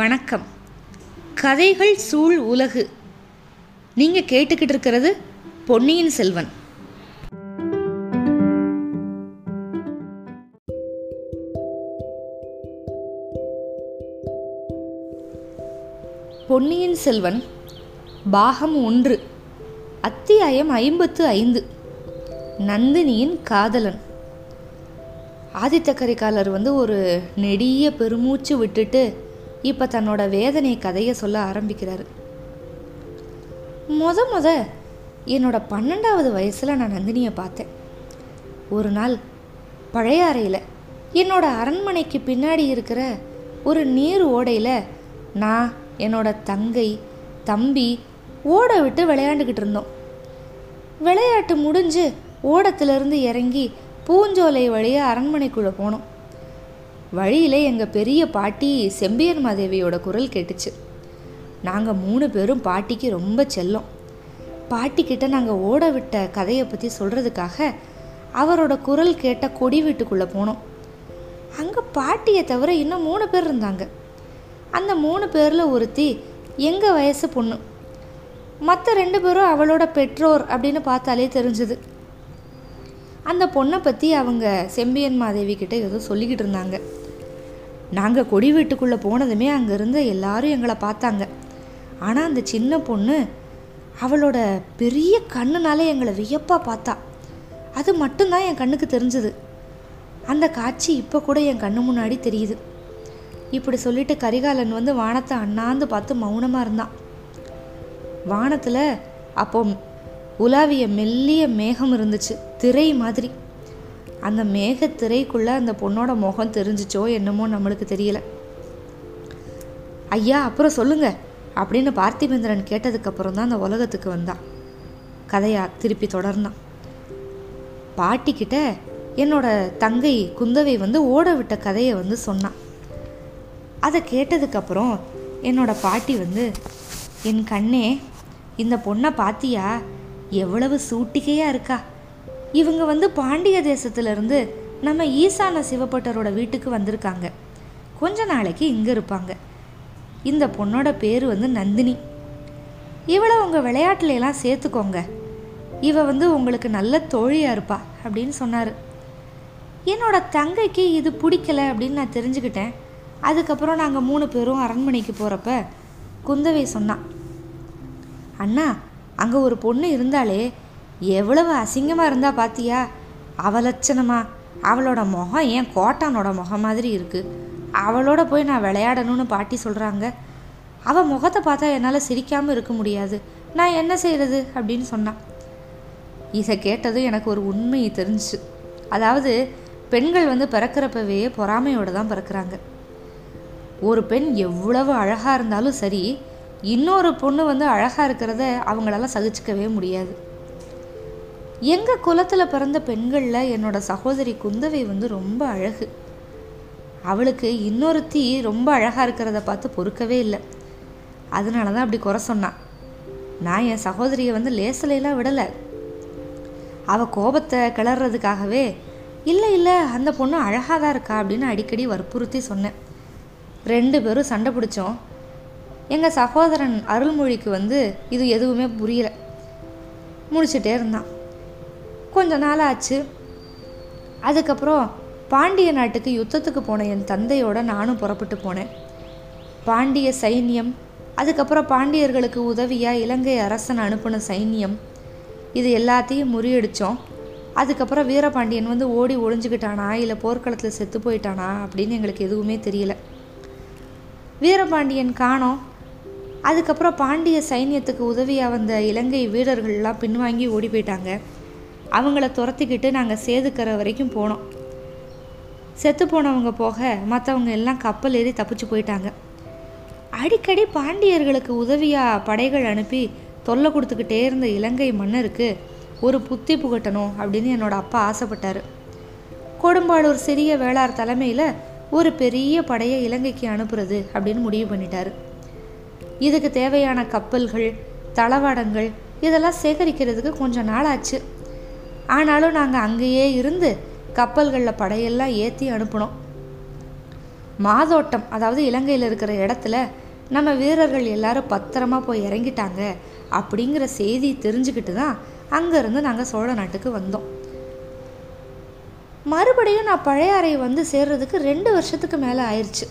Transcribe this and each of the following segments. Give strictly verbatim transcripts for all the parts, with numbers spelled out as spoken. வணக்கம். கதைகள் சூழ் உலகு. நீங்கள் கேட்டுக்கிட்டு இருக்கிறது பொன்னியின் செல்வன். பொன்னியின் செல்வன் பாகம் ஒன்று, அத்தியாயம் ஐம்பத்து ஐந்து, நந்தினியின் காதலன். ஆதித்த கரிகாலர் வந்து ஒரு நெடிய பெருமூச்சு விட்டுட்டு இப்போ தன்னோட வேதனை கதையை சொல்ல ஆரம்பிக்கிறாரு. முத முத என்னோட பன்னெண்டாவது வயசில் நான் நந்தினியை பார்த்தேன். ஒரு நாள் பழைய அறையில் என்னோட அரண்மனைக்கு பின்னாடி இருக்கிற ஒரு நீர் ஓடையில் நான், என்னோட தங்கை, தம்பி ஓடை விட்டு விளையாண்டுக்கிட்டு இருந்தோம். விளையாட்டு முடிஞ்சு ஓடத்திலிருந்து இறங்கி பூஞ்சோலை வழியாக அரண்மனைக்குள்ளே போனோம். வழியில் எங்கள் பெரிய பாட்டி செம்பியன் மாதேவியோட குரல் கேட்டுச்சு. நாங்கள் மூணு பேரும் பாட்டிக்கு ரொம்ப செல்லம். பாட்டிக்கிட்ட நாங்கள் ஓட விட்ட கதையை பற்றி சொல்கிறதுக்காக அவரோட குரல் கேட்ட கொடி வீட்டுக்குள்ளே போனோம். அங்கே பாட்டியை தவிர இன்னும் மூணு பேர் இருந்தாங்க. அந்த மூணு பேரில் ஒருத்தி எங்கள் வயசு பொண்ணு. மற்ற ரெண்டு பேரும் அவளோட பெற்றோர் அப்படின்னு பார்த்தாலே தெரிஞ்சுது. அந்த பொண்ணை பற்றி அவங்க செம்பியன் மாதேவி கிட்டே ஏதோ சொல்லிக்கிட்டு இருந்தாங்க. நாங்கள் கொடி வீட்டுக்குள்ளே போனதுமே அங்கே இருந்த எல்லாரும் எங்களை பார்த்தாங்க. ஆனால் அந்த சின்ன பொண்ணு அவளோட பெரிய கண்ணுனால எங்களை வியப்பாக பார்த்தா. அது மட்டும்தான் என் கண்ணுக்கு தெரிஞ்சுது. அந்த காட்சி இப்போ கூட என் கண்ணு முன்னாடி தெரியுது. இப்படி சொல்லிட்டு கரிகாலன் வந்து வானத்தை அண்ணாந்து பார்த்து மௌனமாக இருந்தான். வானத்தில் அப்போ உலாவிய மெல்லிய மேகம் இருந்துச்சு, திரை மாதிரி. அந்த மேகத்திரைக்குள்ளே அந்த பொண்ணோட முகம் தெரிஞ்சிச்சோ என்னமோ நம்மளுக்கு தெரியல. ஐயா அப்புறம் சொல்லுங்க அப்படின்னு பார்த்திபேந்திரன் கேட்டதுக்கப்புறம் தான் அந்த உலகத்துக்கு வந்தான். கதையா திருப்பி தொடர்ந்தான். பாட்டிக்கிட்ட என்னோட தங்கை குந்தவை வந்து ஓட விட்ட கதையை வந்து சொன்னான். அதை கேட்டதுக்கப்புறம் என்னோட பாட்டி வந்து, என் கண்ணே, இந்த பொண்ணை பார்த்தியா, எவ்வளவு சூட்டிகையாக இருக்கா. இவங்க வந்து பாண்டிய தேசத்திலிருந்து நம்ம ஈசான சிவப்பட்டரோட வீட்டுக்கு வந்திருக்காங்க. கொஞ்ச நாளைக்கு இங்கே இருப்பாங்க. இந்த பொண்ணோட பேர் வந்து நந்தினி. இவளை உங்கள் விளையாட்டுலாம் சேர்த்துக்கோங்க. இவ வந்து உங்களுக்கு நல்ல தோழியாக இருப்பா அப்படின்னு சொன்னார். என்னோட தங்கைக்கு இது பிடிக்கலை அப்படின்னு நான் தெரிஞ்சுக்கிட்டேன். அதுக்கப்புறம் நாங்கள் மூணு பேரும் அரண்மனைக்கு போகிறப்ப குந்தவை சொன்னான், அண்ணா அங்கே ஒரு பொண்ணு இருந்தாலே எவ்வளவு அசிங்கமாக இருந்தால் பார்த்தியா, அவலட்சணமா. அவளோட முகம் ஏன் கோட்டானோட முகம் மாதிரி இருக்குது. அவளோட போய் நான் விளையாடணும்னு பாட்டி சொல்கிறாங்க. அவள் முகத்தை பார்த்தா என்னால் சிரிக்காமல் இருக்க முடியாது. நான் என்ன செய்கிறது அப்படின்னு சொன்னான். இதை கேட்டதும் எனக்கு ஒரு உண்மையை தெரிஞ்சிச்சு. அதாவது பெண்கள் வந்து பிறக்கிறப்பவே பொறாமையோடு தான் பிறக்கிறாங்க. ஒரு பெண் எவ்வளவு அழகாக இருந்தாலும் சரி, இன்னொரு பொண்ணு வந்து அழகாக இருக்கிறத அவங்களால சகிச்சுக்கவே முடியாது. எங்கள் குலத்தில் பிறந்த பெண்களில் என்னோடய சகோதரி குந்தவை வந்து ரொம்ப அழகு. அவளுக்கு இன்னொருத்தி ரொம்ப அழகாக இருக்கிறத பார்த்து பொறுக்கவே இல்லை. அதனால தான் அப்படி குறை சொன்னான். நான் என் சகோதரியை வந்து லேசலையெல்லாம் விடலை. அவள் கோபத்தை கிளறதுக்காகவே இல்லை இல்லை அந்த பொண்ணு அழகாக தான் இருக்கா அப்படின்னு அடிக்கடி வற்புறுத்தி சொன்னேன். ரெண்டு பேரும் சண்டை பிடிச்சோம். எங்கள் சகோதரன் அருள்மொழிக்கு வந்து இது எதுவுமே புரியலை, முடிச்சுட்டே இருந்தான். கொஞ்ச நாள் ஆச்சு. அதுக்கப்புறம் பாண்டிய நாட்டுக்கு யுத்தத்துக்கு போன என் தந்தையோடு நானும் புறப்பட்டு போனேன். பாண்டிய சைன்யம், அதுக்கப்புறம் பாண்டியர்களுக்கு உதவியாக இலங்கை அரசன் அனுப்பின சைன்யம், இது எல்லாத்தையும் முறியடித்தோம். அதுக்கப்புறம் வீரபாண்டியன் வந்து ஓடி ஒழிஞ்சுக்கிட்டானா இல்லை போர்க்களத்தில் செத்து போயிட்டானா அப்படின்னு எங்களுக்கு எதுவுமே தெரியல. வீரபாண்டியன் காணோம். அதுக்கப்புறம் பாண்டிய சைன்யத்துக்கு உதவியாக வந்த இலங்கை வீரர்கள்லாம் பின்வாங்கி ஓடி போயிட்டாங்க. அவங்கள துரத்திக்கிட்டு நாங்கள் சேதுக்கரை வரைக்கும் போனோம். செத்து போனவங்க போக மற்றவங்க எல்லாம் கப்பல் ஏறி தப்பிச்சு போயிட்டாங்க. அடிக்கடி பாண்டியர்களுக்கு உதவியாக படைகள் அனுப்பி தொல்லை கொடுத்துக்கிட்டே இருந்த இலங்கை மன்னருக்கு ஒரு புத்தி புகட்டணும் அப்படின்னு என்னோடய அப்பா ஆசைப்பட்டார். கொடும்பாளூர் சிறிய வேளார் தலைமையில் ஒரு பெரிய படையை இலங்கைக்கு அனுப்புறது அப்படின்னு முடிவு பண்ணிட்டாரு. இதுக்கு தேவையான கப்பல்கள், தளவாடங்கள் இதெல்லாம் சேகரிக்கிறதுக்கு கொஞ்சம் நாள் ஆச்சு. ஆனாலும் நாங்கள் அங்கேயே இருந்து கப்பல்களில் படையெல்லாம் ஏற்றி அனுப்பினோம். மாதோட்டம், அதாவது இலங்கையில் இருக்கிற இடத்துல நம்ம வீரர்கள் எல்லாரும் பத்திரமா போய் இறங்கிட்டாங்க அப்படிங்கிற செய்தி தெரிஞ்சுக்கிட்டு தான் அங்கேருந்து நாங்கள் சோழ நாட்டுக்கு வந்தோம். மறுபடியும் நான் பழையாறை வந்து சேர்றதுக்கு ரெண்டு வருஷத்துக்கு மேலே ஆயிடுச்சு.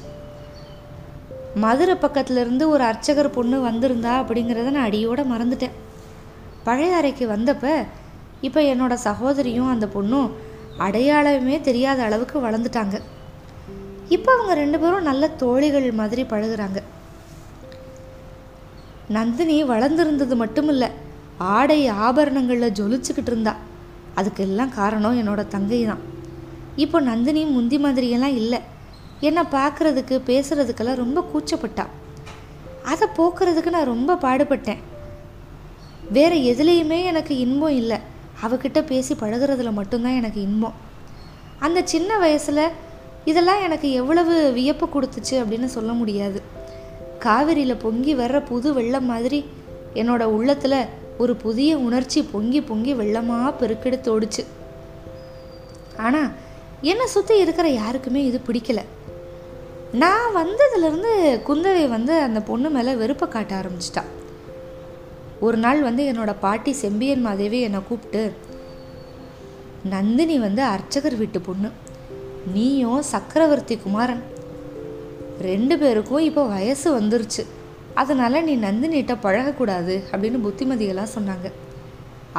மதுரை பக்கத்துலேருந்து ஒரு அர்ச்சகர் பொண்ணு வந்திருந்தா அப்படிங்கிறத நான் அடியோடு மறந்துட்டேன். பழையாறைக்கு வந்தப்போ இப்போ என்னோடய சகோதரியும் அந்த பொண்ணும் அடையாளமே தெரியாத அளவுக்கு வளர்ந்துட்டாங்க. இப்போ அவங்க ரெண்டு பேரும் நல்ல தோழிகள் மாதிரி பழகுறாங்க. நந்தினி வளர்ந்துருந்தது மட்டும் இல்லை, ஆடை ஆபரணங்களில் ஜொலிச்சுக்கிட்டு இருந்தா. அதுக்கெல்லாம் காரணம் என்னோட தங்கை தான். இப்போ நந்தினி முந்தி மாதிரியெல்லாம் இல்லை. என்னை பார்க்குறதுக்கு பேசுகிறதுக்கெல்லாம் ரொம்ப கூச்சப்பட்டா. அதை போக்குறதுக்கு நான் ரொம்ப பாடுபட்டேன். வேறு எதுலேயுமே எனக்கு இன்பம் இல்லை, அவகிட்ட பேசி பழகிறதுல மட்டும்தான் எனக்கு இன்பம். அந்த சின்ன வயசில் இதெல்லாம் எனக்கு எவ்வளவு வியப்பு கொடுத்துச்சு அப்படின்னு சொல்ல முடியாது. காவிரியில் பொங்கி வர்ற புது வெள்ளம் மாதிரி என்னோட உள்ளத்தில் ஒரு புதிய உணர்ச்சி பொங்கி பொங்கி வெள்ளமாக பெருக்கெடுத்து ஓடுச்சு. ஆனால் என்னை சுற்றி இருக்கிற யாருக்குமே இது பிடிக்கலை. நான் வந்ததுலேருந்து குந்தவை வந்து அந்த பொண்ணு மேலே வெறுப்பை காட்ட ஆரம்பிச்சிட்டா. ஒரு நாள் வந்து என்னோட பாட்டி செம்பியன் மாதேவி என்னை கூப்பிட்டு, நந்தினி வந்து அர்ச்சகர் வீட்டு பொண்ணு, நீயும் சக்கரவர்த்தி குமாரன் ரெண்டு பேருக்கும் இப்போ வயசு வந்துருச்சு, அதனால் நீ நந்தினிகிட்ட பழகக்கூடாது அப்படின்னு புத்திமதிகளாக சொன்னாங்க.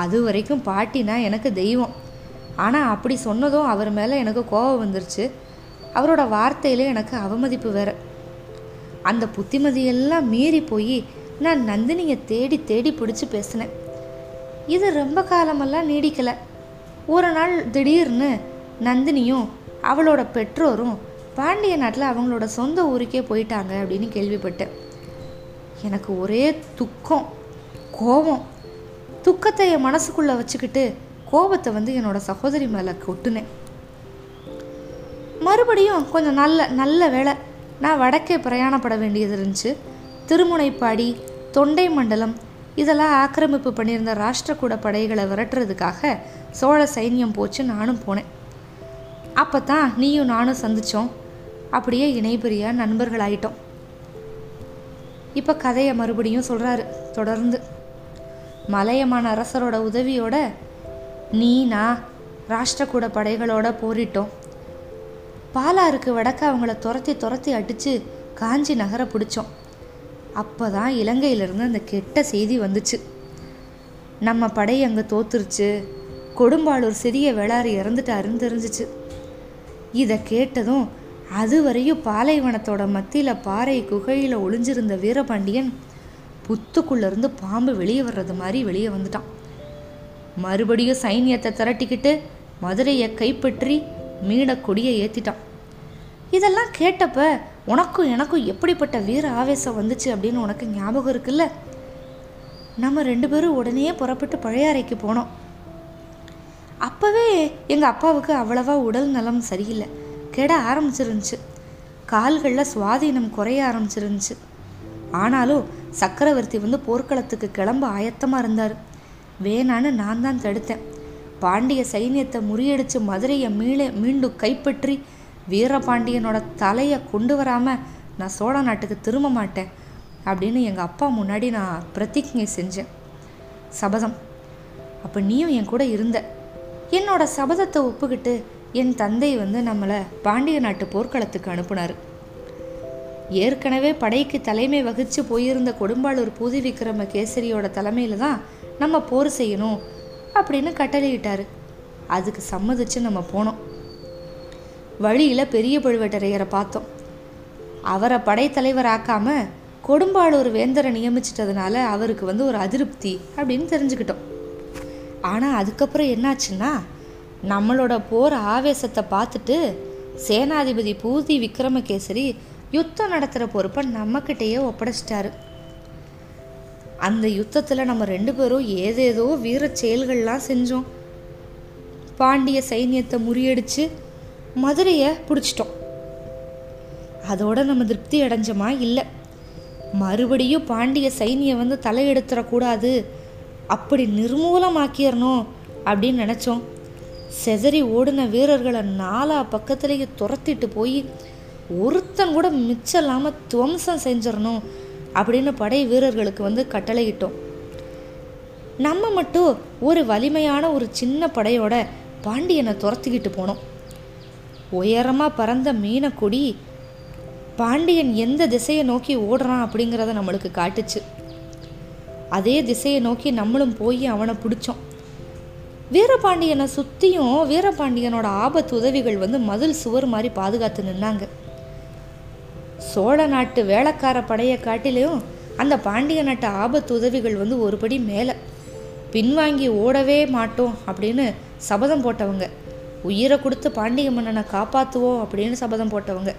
அது வரைக்கும் பாட்டினா எனக்கு தெய்வம். ஆனால் அப்படி சொன்னதும் அவர் மேலே எனக்கு கோபம் வந்துருச்சு. அவரோட வார்த்தையிலே எனக்கு அவமதிப்பு வேறு. அந்த புத்திமதியெல்லாம் மீறி போய் நான் நந்தினியை தேடி தேடி பிடிச்சி பேசினேன். இது ரொம்ப காலமெல்லாம் நீடிக்கலை. ஒரு நாள் திடீர்னு நந்தினியும் அவளோட பெற்றோரும் பாண்டிய நாட்டில் அவங்களோட சொந்த ஊருக்கே போயிட்டாங்க அப்படின்னு கேள்விப்பட்டேன். எனக்கு ஒரே துக்கம், கோபம். துக்கத்தை என் மனசுக்குள்ளே வச்சுக்கிட்டு கோபத்தை வந்து என்னோடய சகோதரி மேலே கொட்டுனேன். மறுபடியும் கொஞ்சம் நல்ல நல்ல வேளை நான் வடக்கே பிரயாணப்பட வேண்டியது இருந்துச்சு. திருமுனைப்பாடி, தொண்டை மண்டலம் இதெல்லாம் ஆக்கிரமிப்பு பண்ணியிருந்த ராஷ்டிரக்கூட படைகளை விரட்டுறதுக்காக சோழ சைன்யம் போச்சு. நானும் போனேன். அப்போ தான் நீயும் நானும் சந்தித்தோம். அப்படியே இணைபிரிய நண்பர்களாயிட்டோம். இப்போ கதையை மறுபடியும் சொல்கிறாரு தொடர்ந்து. மலையமான அரசரோட உதவியோட நீ நான் ராஷ்டிரக்கூட படைகளோட போரிட்டோம். பாலாருக்கு வடக்க அவங்கள துரத்தி துரத்தி அடித்து காஞ்சி நகரை பிடிச்சோம். அப்போ தான் இலங்கையிலிருந்து அந்த கெட்ட செய்தி வந்துச்சு. நம்ம படை அங்கே தோத்துருச்சு, கொடும்பாளூர் சிறிய வேளாறு இறந்துட்டாருன்னு தெரிஞ்சிச்சு. இதை கேட்டதும் அதுவரையும் பாலைவனத்தோட மத்தியில் பாறை குகையில் ஒளிஞ்சிருந்த வீரபாண்டியன் புத்துக்குள்ளேருந்து பாம்பு வெளியே வர்றது மாதிரி வெளியே வந்துட்டான். மறுபடியும் சைன்யத்தை திரட்டிக்கிட்டு மதுரையை கைப்பற்றி மீட கொடியை ஏற்றிட்டான். இதெல்லாம் கேட்டப்ப உனக்கும் எனக்கும் எப்படிப்பட்ட வீர ஆவேசம் வந்துச்சு அப்படின்னு உனக்கு ஞாபகம் இருக்குல்ல? நம்ம ரெண்டு பேரும் உடனே புறப்பட்டு பழையாறைக்கு போனோம். அப்போவே எங்கள் அப்பாவுக்கு அவ்வளவா உடல் நலம் சரியில்லை, கெட ஆரம்பிச்சிருந்துச்சு. கால்களில் சுவாதீனம் குறைய ஆரம்பிச்சிருந்துச்சு. ஆனாலும் சக்கரவர்த்தி வந்து போர்க்களத்துக்கு கிளம்ப ஆயத்தமாக இருந்தார். வேணான்னு நான் தான் தடுத்தேன். பாண்டிய சைன்யத்தை முறியடித்து மதுரையை மீள மீண்டும் கைப்பற்றி வீரபாண்டியனோட தலையை கொண்டு வராமல் நான் சோழ நாட்டுக்கு திரும்ப மாட்டேன் அப்படின்னு எங்கள் அப்பா முன்னாடி நான் பிரதிஜை செஞ்சேன், சபதம். அப்போ நீயும் என் கூட இருந்த. என்னோட சபதத்தை ஒப்புக்கிட்டு என் தந்தை வந்து நம்மளை பாண்டிய நாட்டு போர்க்களத்துக்கு அனுப்புனார். ஏற்கனவே படைக்கு தலைமை வகித்து போயிருந்த கொடும்பாளூர் பூதி விக்ரம கேசரியோட தலைமையில் தான் நம்ம போர் செய்யணும் அப்படின்னு கட்டளையிட்டார். அதுக்கு சம்மதிச்சு நம்ம போனோம். வழியில் பெரிய பழுவேட்டரையரை பார்த்தோம். அவரை படைத்தலைவர் ஆக்காமல் கொடும்பாளூர் வேந்தரை நியமிச்சிட்டதுனால அவருக்கு வந்து ஒரு அதிருப்தி அப்படின்னு தெரிஞ்சுக்கிட்டோம். ஆனால் அதுக்கப்புறம் என்னாச்சுன்னா, நம்மளோட போர் ஆவேசத்தை பார்த்துட்டு சேனாதிபதி பூதி விக்ரம கேசரி யுத்தம் நடத்துகிற பொறுப்பை நம்மக்கிட்டேயே ஒப்படைச்சிட்டாரு. அந்த யுத்தத்தில் நம்ம ரெண்டு பேரும் ஏதேதோ வீர செயல்கள்லாம் செஞ்சோம். பாண்டிய சைன்யத்தை முறியடித்து மதுரையை பிடிச்சிட்டோம். அதோடு நம்ம திருப்தி அடைஞ்சோமா? இல்லை. மறுபடியும் பாண்டிய சைன்யம் வந்து தலையெடுத்துடக்கூடாது, அப்படி நிர்மூலமாக்கிடணும் அப்படின்னு நினச்சோம். செதறி ஓடின வீரர்களை நாலா பக்கத்துலேயே துரத்திட்டு போய் ஒருத்தன் கூட மிச்சம் இல்லாமல் துவம்சம் செஞ்சிடணும் அப்படின்னு படை வீரர்களுக்கு வந்து கட்டளையிட்டோம். நம்ம மட்டும் ஒரு வலிமையான ஒரு சின்ன படையோட பாண்டியனை துரத்திக்கிட்டு போனோம். உயரமாக பறந்த மீனக்குடி பாண்டியன் எந்த திசையை நோக்கி ஓடுறான் அப்படிங்கிறத நம்மளுக்கு காட்டுச்சு. அதே திசையை நோக்கி நம்மளும் போய் அவனை பிடிச்சோம். வீரபாண்டியனை சுற்றியும் வீரபாண்டியனோட ஆபத்து உதவிகள் வந்து மதில் சுவர் மாதிரி பாதுகாத்து நின்னாங்க. சோழ நாட்டு வேளக்கார படையை காட்டிலையும் அந்த பாண்டிய நாட்டு ஆபத்து உதவிகள் வந்து ஒருபடி மேலே. பின்வாங்கி ஓடவே மாட்டோம் அப்படின்னு சபதம் போட்டவங்க, உயிரை கொடுத்து பாண்டிய மன்னனை காப்பாற்றுவோம் அப்படின்னு சபதம் போட்டவங்க,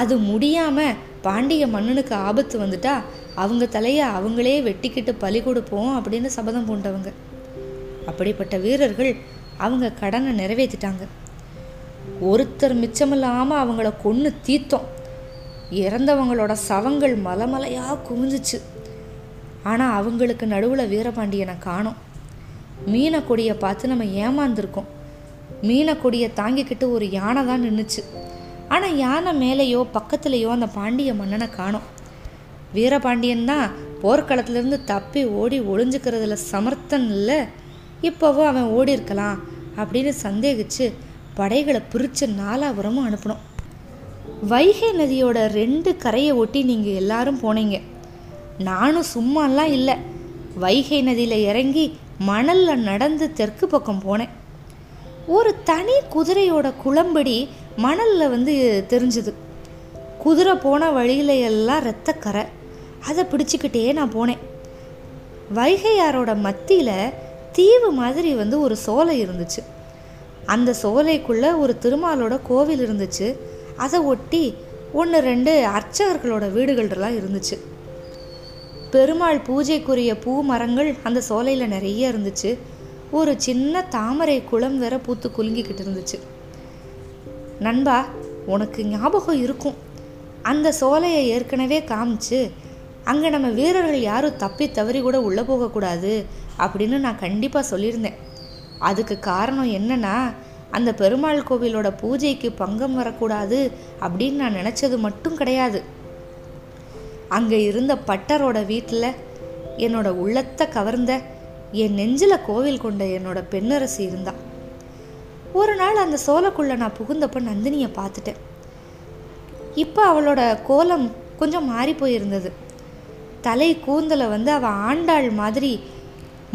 அது முடியாமல் பாண்டிய மன்னனுக்கு ஆபத்து வந்துட்டா அவங்க தலையை அவங்களே வெட்டிக்கிட்டு பலி கொடுப்போம் அப்படின்னு சபதம் பூண்டவங்க, அப்படிப்பட்ட வீரர்கள் அவங்க கடனை நிறைவேற்றிட்டாங்க. ஒருத்தர் மிச்சமில்லாமல் அவங்கள கொன்று தீர்த்தோம். இறந்தவங்களோட சவங்கள் மலமலையாக குவிஞ்சிச்சு. ஆனால் அவங்களுக்கு நடுவில் வீரபாண்டியனை காணோம். மீனக்கொடியை பார்த்து நம்ம ஏமாந்துருக்கோம். மீனக்கொடியை தாங்கிக்கிட்டு ஒரு யானை தான் நின்றுச்சு. ஆனால் யானை மேலேயோ பக்கத்துலேயோ அந்த பாண்டிய மன்னனை காணோம். வீரபாண்டியன் தான் போர்க்களத்திலேருந்து தப்பி ஓடி ஒளிஞ்சுக்கிறதுல சமர்த்தன் இல்லை, இப்போவோ அவன் ஓடி இருக்கலாம் அப்படின்னு சந்தேகித்து படைகளை பிரித்து நாலாபுரமும் அனுப்பினோம். வைகை நதியோட ரெண்டு கரையை ஒட்டி நீங்கள் எல்லாரும் போனீங்க. நானும் சும்மாலாம் இல்லை, வைகை நதியில் இறங்கி மணலில் நடந்து தெற்கு பக்கம் போனேன். ஒரு தனி குதிரையோட குளம்படி மணலில் வந்து தெரிஞ்சுது. குதிரை போன வழியில எல்லாம் இரத்தக்கரை, அதை பிடிச்சிக்கிட்டே நான் போனேன். வைகையாரோட மத்தியில் தீவு மாதிரி வந்து ஒரு சோலை இருந்துச்சு. அந்த சோலைக்குள்ளே ஒரு திருமாலோட கோவில் இருந்துச்சு. அதை ஒட்டி ஒன்று ரெண்டு அர்ச்சகர்களோட வீடுகள்லாம் இருந்துச்சு. பெருமாள் பூஜைக்குரிய பூ மரங்கள் அந்த சோலையில் நிறைய இருந்துச்சு. ஒரு சின்ன தாமரை குளம் வேற பூத்து குலுங்கிக்கிட்டு இருந்துச்சு. நண்பா, உனக்கு ஞாபகம் இருக்கும், அந்த சோலையை ஏற்கனவே காமிச்சு அங்கே நம்ம வீரர்கள் யாரும் தப்பி தவறி கூட உள்ளே போகக்கூடாது அப்படின்னு நான் கண்டிப்பாக சொல்லியிருந்தேன். அதுக்கு காரணம் என்னன்னா, அந்த பெருமாள் கோவிலோட பூஜைக்கு பங்கம் வரக்கூடாது அப்படின்னு நான் நினச்சது மட்டும் கிடையாது. அங்கே இருந்த பட்டரோட வீட்டில் என்னோட உள்ளத்தை கவர்ந்த, என் நெஞ்சில் கோவில் கொண்ட என்னோட பெண்ணரசி இருந்தான். ஒரு நாள் அந்த சோலைக்குள்ளே நான் புகுந்தப்ப நந்தினியை பார்த்துட்டேன். இப்போ அவளோட கோலம் கொஞ்சம் மாறி போயிருந்தது. தலை கூந்தலை வந்து அவள் ஆண்டாள் மாதிரி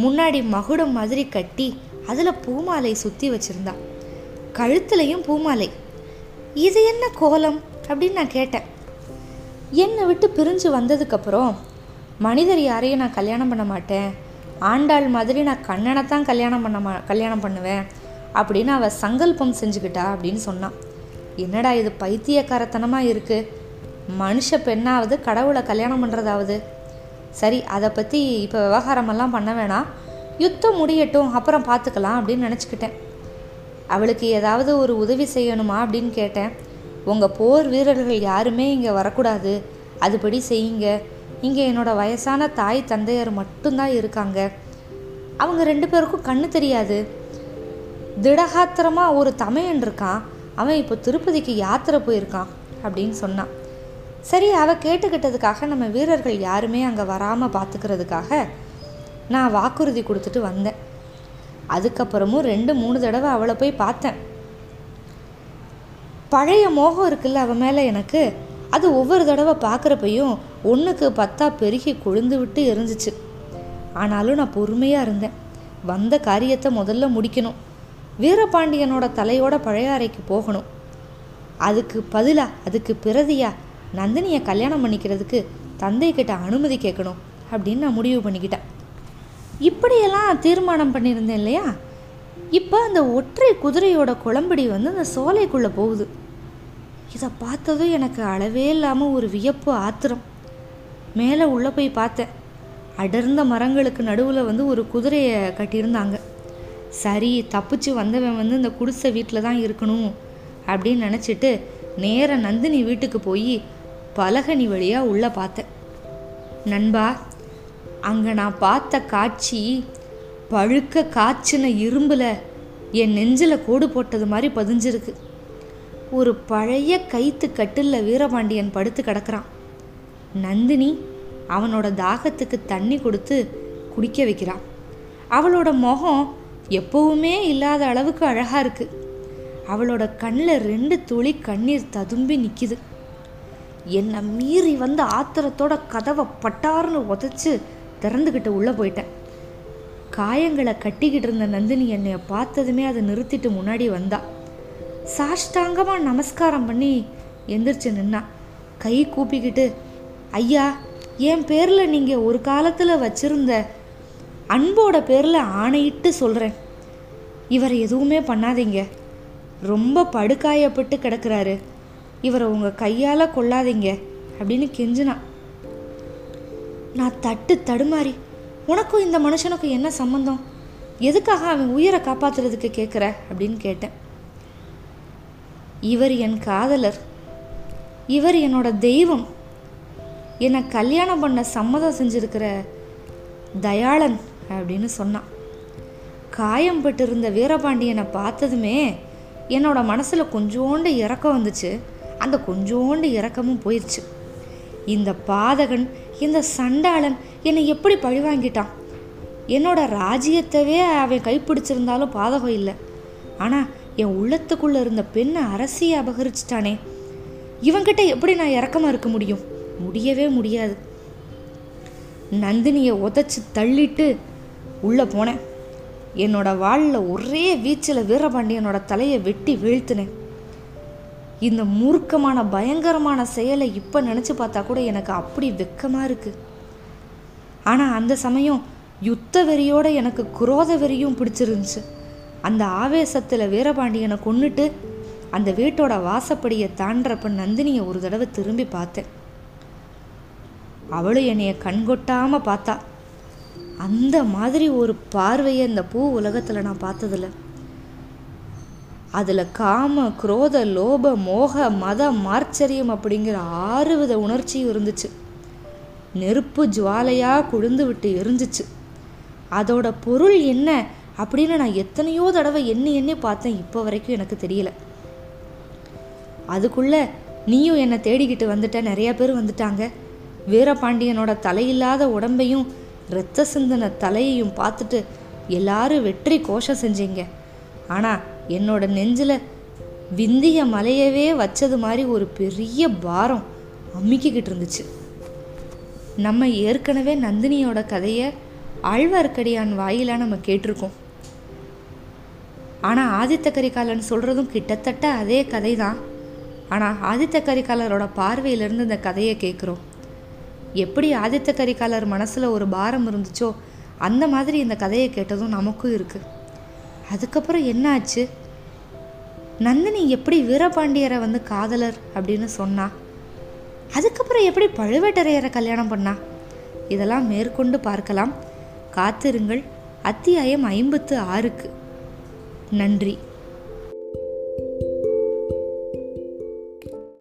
முன்னாடி மகுடம் மாதிரி கட்டி அதில் பூமாலை சுற்றி வச்சுருந்தாள். கழுத்துலையும் பூமாலை. இது என்ன கோலம் அப்படின்னு நான் கேட்டேன். என்னை விட்டு பிரிஞ்சு வந்ததுக்கப்புறம் மனிதர் யாரையும் நான் கல்யாணம் பண்ண மாட்டேன், ஆண்டாள் மாதிரி நான் கண்ணனை தான் கல்யாணம் பண்ண மா கல்யாணம் பண்ணுவேன் அப்படின்னு அவள் சங்கல்பம் செஞ்சுக்கிட்டா அப்படின்னு சொன்னான். என்னடா இது பைத்தியக்காரத்தனமாக இருக்குது, மனுஷ பெண்ணாவது கடவுளை கல்யாணம் பண்ணுறதாவது. சரி, அதை பற்றி இப்போ விவகாரமெல்லாம் பண்ண வேணாம், யுத்தம் முடியட்டும் அப்புறம் பார்த்துக்கலாம் அப்படின்னு நினச்சிக்கிட்டேன். அவளுக்கு ஏதாவது ஒரு உதவி செய்யணுமா அப்படின்னு கேட்டேன். உங்கள் போர் வீரர்கள் யாருமே இங்கே வரக்கூடாது, அதுபடி செய்யுங்க, இங்கே என்னோடய வயசான தாய் தந்தையர் மட்டும்தான் இருக்காங்க, அவங்க ரெண்டு பேருக்கும் கண்ணு தெரியாது, திடகாத்திரமாக ஒரு தமையன் இருக்கான், அவன் இப்போ திருப்பதிக்கு யாத்திரை போயிருக்கான் அப்படின்னு சொன்னான். சரி, அவள் கேட்டுக்கிட்டதுக்காக நம்ம வீரர்கள் யாருமே அங்கே வராமல் பார்த்துக்கிறதுக்காக நான் வாக்குறுதி கொடுத்துட்டு வந்தேன். அதுக்கப்புறமும் ரெண்டு மூணு தடவை அவளை போய் பார்த்தேன். பழைய மோகம் இருக்குல்ல அவன் மேலே எனக்கு, அது ஒவ்வொரு தடவை பார்க்குறப்பையும் ஒன்றுக்கு பத்தா பெருகி கொழுந்து விட்டு எரிஞ்சிச்சு. ஆனாலும் நான் பொறுமையாக இருந்தேன். வந்த காரியத்தை முதல்ல முடிக்கணும், வீரபாண்டியனோட தலையோட பழைய அறைக்கு போகணும், அதுக்கு பதிலா அதுக்கு பிரதியா நந்தினியை கல்யாணம் பண்ணிக்கிறதுக்கு தந்தைக்கிட்ட அனுமதி கேட்கணும் அப்படின்னு நான் முடிவு பண்ணிக்கிட்டேன். இப்படியெல்லாம் தீர்மானம் பண்ணியிருந்தேன் இல்லையா. இப்போ அந்த ஒற்றை குதிரையோட குளம்படி வந்து அந்த சோலைக்குள்ளே போகுது. இதை பார்த்ததும் எனக்கு அளவே இல்லாமல் ஒரு வியப்பு ஆத்திரம். மேலே உள்ளே போய் பார்த்தேன். அடர்ந்த மரங்களுக்கு நடுவில் வந்து ஒரு குதிரையை கட்டியிருந்தாங்க. சரி, தப்பிச்சு வந்தவன் வந்து இந்த குடிசை வீட்டில் தான் இருக்கணும் அப்படின்னு நினச்சிட்டு நேராக நந்தினி வீட்டுக்கு போய் பலகனி வழியாக உள்ளே பார்த்தேன். நண்பா, அங்கே நான் பார்த்த காட்சி பழுக்க காய்ச்சின இரும்பில் என் நெஞ்சில் கோடு போட்டது மாதிரி பதிஞ்சிருக்கு. ஒரு பழைய கைத்து கட்டிலில் வீரபாண்டியன் படுத்து கிடக்கிறான். நந்தினி அவனோட தாகத்துக்கு தண்ணி கொடுத்து குடிக்க வைக்கிறான். அவளோட முகம் எப்பவுமே இல்லாத அளவுக்கு அழகாக இருக்குது. அவளோட கண்ணில் ரெண்டு துளி கண்ணீர் ததும்பி நிற்கிது. என்னை மீறி வந்து ஆத்திரத்தோட கதவை பட்டார்னு உதச்சி திறந்துக்கிட்டு உள்ளே போயிட்டேன். காயங்களை கட்டிக்கிட்டு இருந்த நந்தினி என்னைய பார்த்ததுமே அதை நிறுத்திட்டு முன்னாடி வந்தா. சாஷ்டாங்கமாக நமஸ்காரம் பண்ணி எந்திரிச்சு நின்னா. கை கூப்பிக்கிட்டு, ஐயா, என் பேரில் நீங்கள் ஒரு காலத்தில் வச்சுருந்த அன்போட பேரில் ஆணையிட்டு சொல்கிறேன், இவர் எதுவுமே பண்ணாதீங்க. ரொம்ப படுகாயப்பட்டு கிடக்கிறாரு, இவரை உங்கள் கையால் கொள்ளாதீங்க அப்படின்னு கெஞ்சினான். நான் தட்டு தடுமாறி, உனக்கும் இந்த மனுஷனுக்கும் என்ன சம்மந்தம், எதுக்காக அவன் உயிரை காப்பாற்றுறதுக்கு கேட்குற அப்படின்னு கேட்டேன். இவர் என் காதலர், இவர் என்னோட தெய்வம், என்னை கல்யாணம் பண்ண சம்மதம் செஞ்சுருக்கிற தயாளன் அப்படின்னு சொன்னான். காயம் பட்டிருந்த வீரபாண்டியனை பார்த்ததுமே என்னோட மனசில் கொஞ்சோண்டு இரக்கம் வந்துச்சு. அந்த கொஞ்சோண்டு இரக்கமும் போயிடுச்சு. இந்த பாதகன், இந்த சண்டாளன் என்னை எப்படி பழிவாங்கிட்டான். என்னோட ராஜ்யத்தவே அவன் கைப்பிடிச்சிருந்தாலும் பாதகம் இல்லை. ஆனால் என் உள்ளத்துக்குள்ளே இருந்த பெண்ணை அரசியை அபகரிச்சிட்டானே, இவன்கிட்ட எப்படி நான் இரக்கமாக இருக்க முடியும்? முடியவே முடியாது. நந்தினியை உதச்சி தள்ளிட்டு உள்ளே போனேன். என்னோட வாளில் ஒரே வீச்சில் வீரபாண்டியனோட தலையை வெட்டி வீழ்த்தினேன். இந்த மூர்க்கமான பயங்கரமான செயலை இப்போ நினச்சி பார்த்தா கூட எனக்கு அப்படி வெக்கமாக இருக்குது. ஆனால் அந்த சமயம் யுத்த வெறியோடு எனக்கு குரோத வெறியும் பிடிச்சிருந்துச்சு. அந்த ஆவேசத்தில் வீரபாண்டியனை கொன்னுட்டு அந்த வீட்டோட வாசப்படியை தாண்டறப்ப நந்தினியை ஒரு தடவை திரும்பி பார்த்தேன். அவளும் என்னைய கண்கொட்டாமல் பார்த்தா. அந்த மாதிரி ஒரு பார்வையை இந்த பூ உலகத்தில் நான் பார்த்ததில்ல. அதில் காம, குரோத, லோப, மோக, மத, மார்ச்சரியம் அப்படிங்கிற ஆறு வித உணர்ச்சியும் இருந்துச்சு. நெருப்பு ஜுவாலையாக குழுந்து விட்டு எரிஞ்சிச்சு. அதோட பொருள் என்ன அப்படின்னு நான் எத்தனையோ தடவை எண்ணி எண்ணி பார்த்தேன். இப்போ வரைக்கும் எனக்கு தெரியல. அதுக்குள்ளே நீயும் என்னை தேடிக்கிட்டு வந்துட்ட. நிறையா பேர் வந்துட்டாங்க. வீரபாண்டியனோட தலையில்லாத உடம்பையும் இரத்த சிந்தன தலையையும் பார்த்துட்டு எல்லாரும் வெற்றி கோஷம் செஞ்சீங்க. ஆனால் என்னோட நெஞ்சில் விந்திய மலையவே வச்சது மாதிரி ஒரு பெரிய பாரம் அமிக்கிக்கிட்டு இருந்துச்சு. நம்ம ஏற்கனவே நந்தினியோட கதையை ஆழ்வார்க்கடியான் வாயிலாக நம்ம கேட்டிருக்கோம். ஆனால் ஆதித்த கரிகாலன் சொல்கிறதும் கிட்டத்தட்ட அதே கதை தான். ஆனால் ஆதித்த கரிகாலரோட பார்வையிலிருந்து இந்த கதையை கேட்குறோம். எப்படி ஆதித்த கரிகாலர் மனசில் ஒரு பாரம் இருந்துச்சோ அந்த மாதிரி இந்த கதையை கேட்டதும் நமக்கும் இருக்குது. அதுக்கப்புறம் என்ன ஆச்சு? நந்தினி எப்படி வீரபாண்டியரை வந்து காதலர் அப்படின்னு சொன்னா? அதுக்கப்புறம் எப்படி பழுவேட்டரையரை கல்யாணம் பண்ணா? இதெல்லாம் மேற்கொண்டு பார்க்கலாம். காத்திருங்கள் அத்தியாயம் ஐம்பத்து ஆறுக்கு. நன்றி.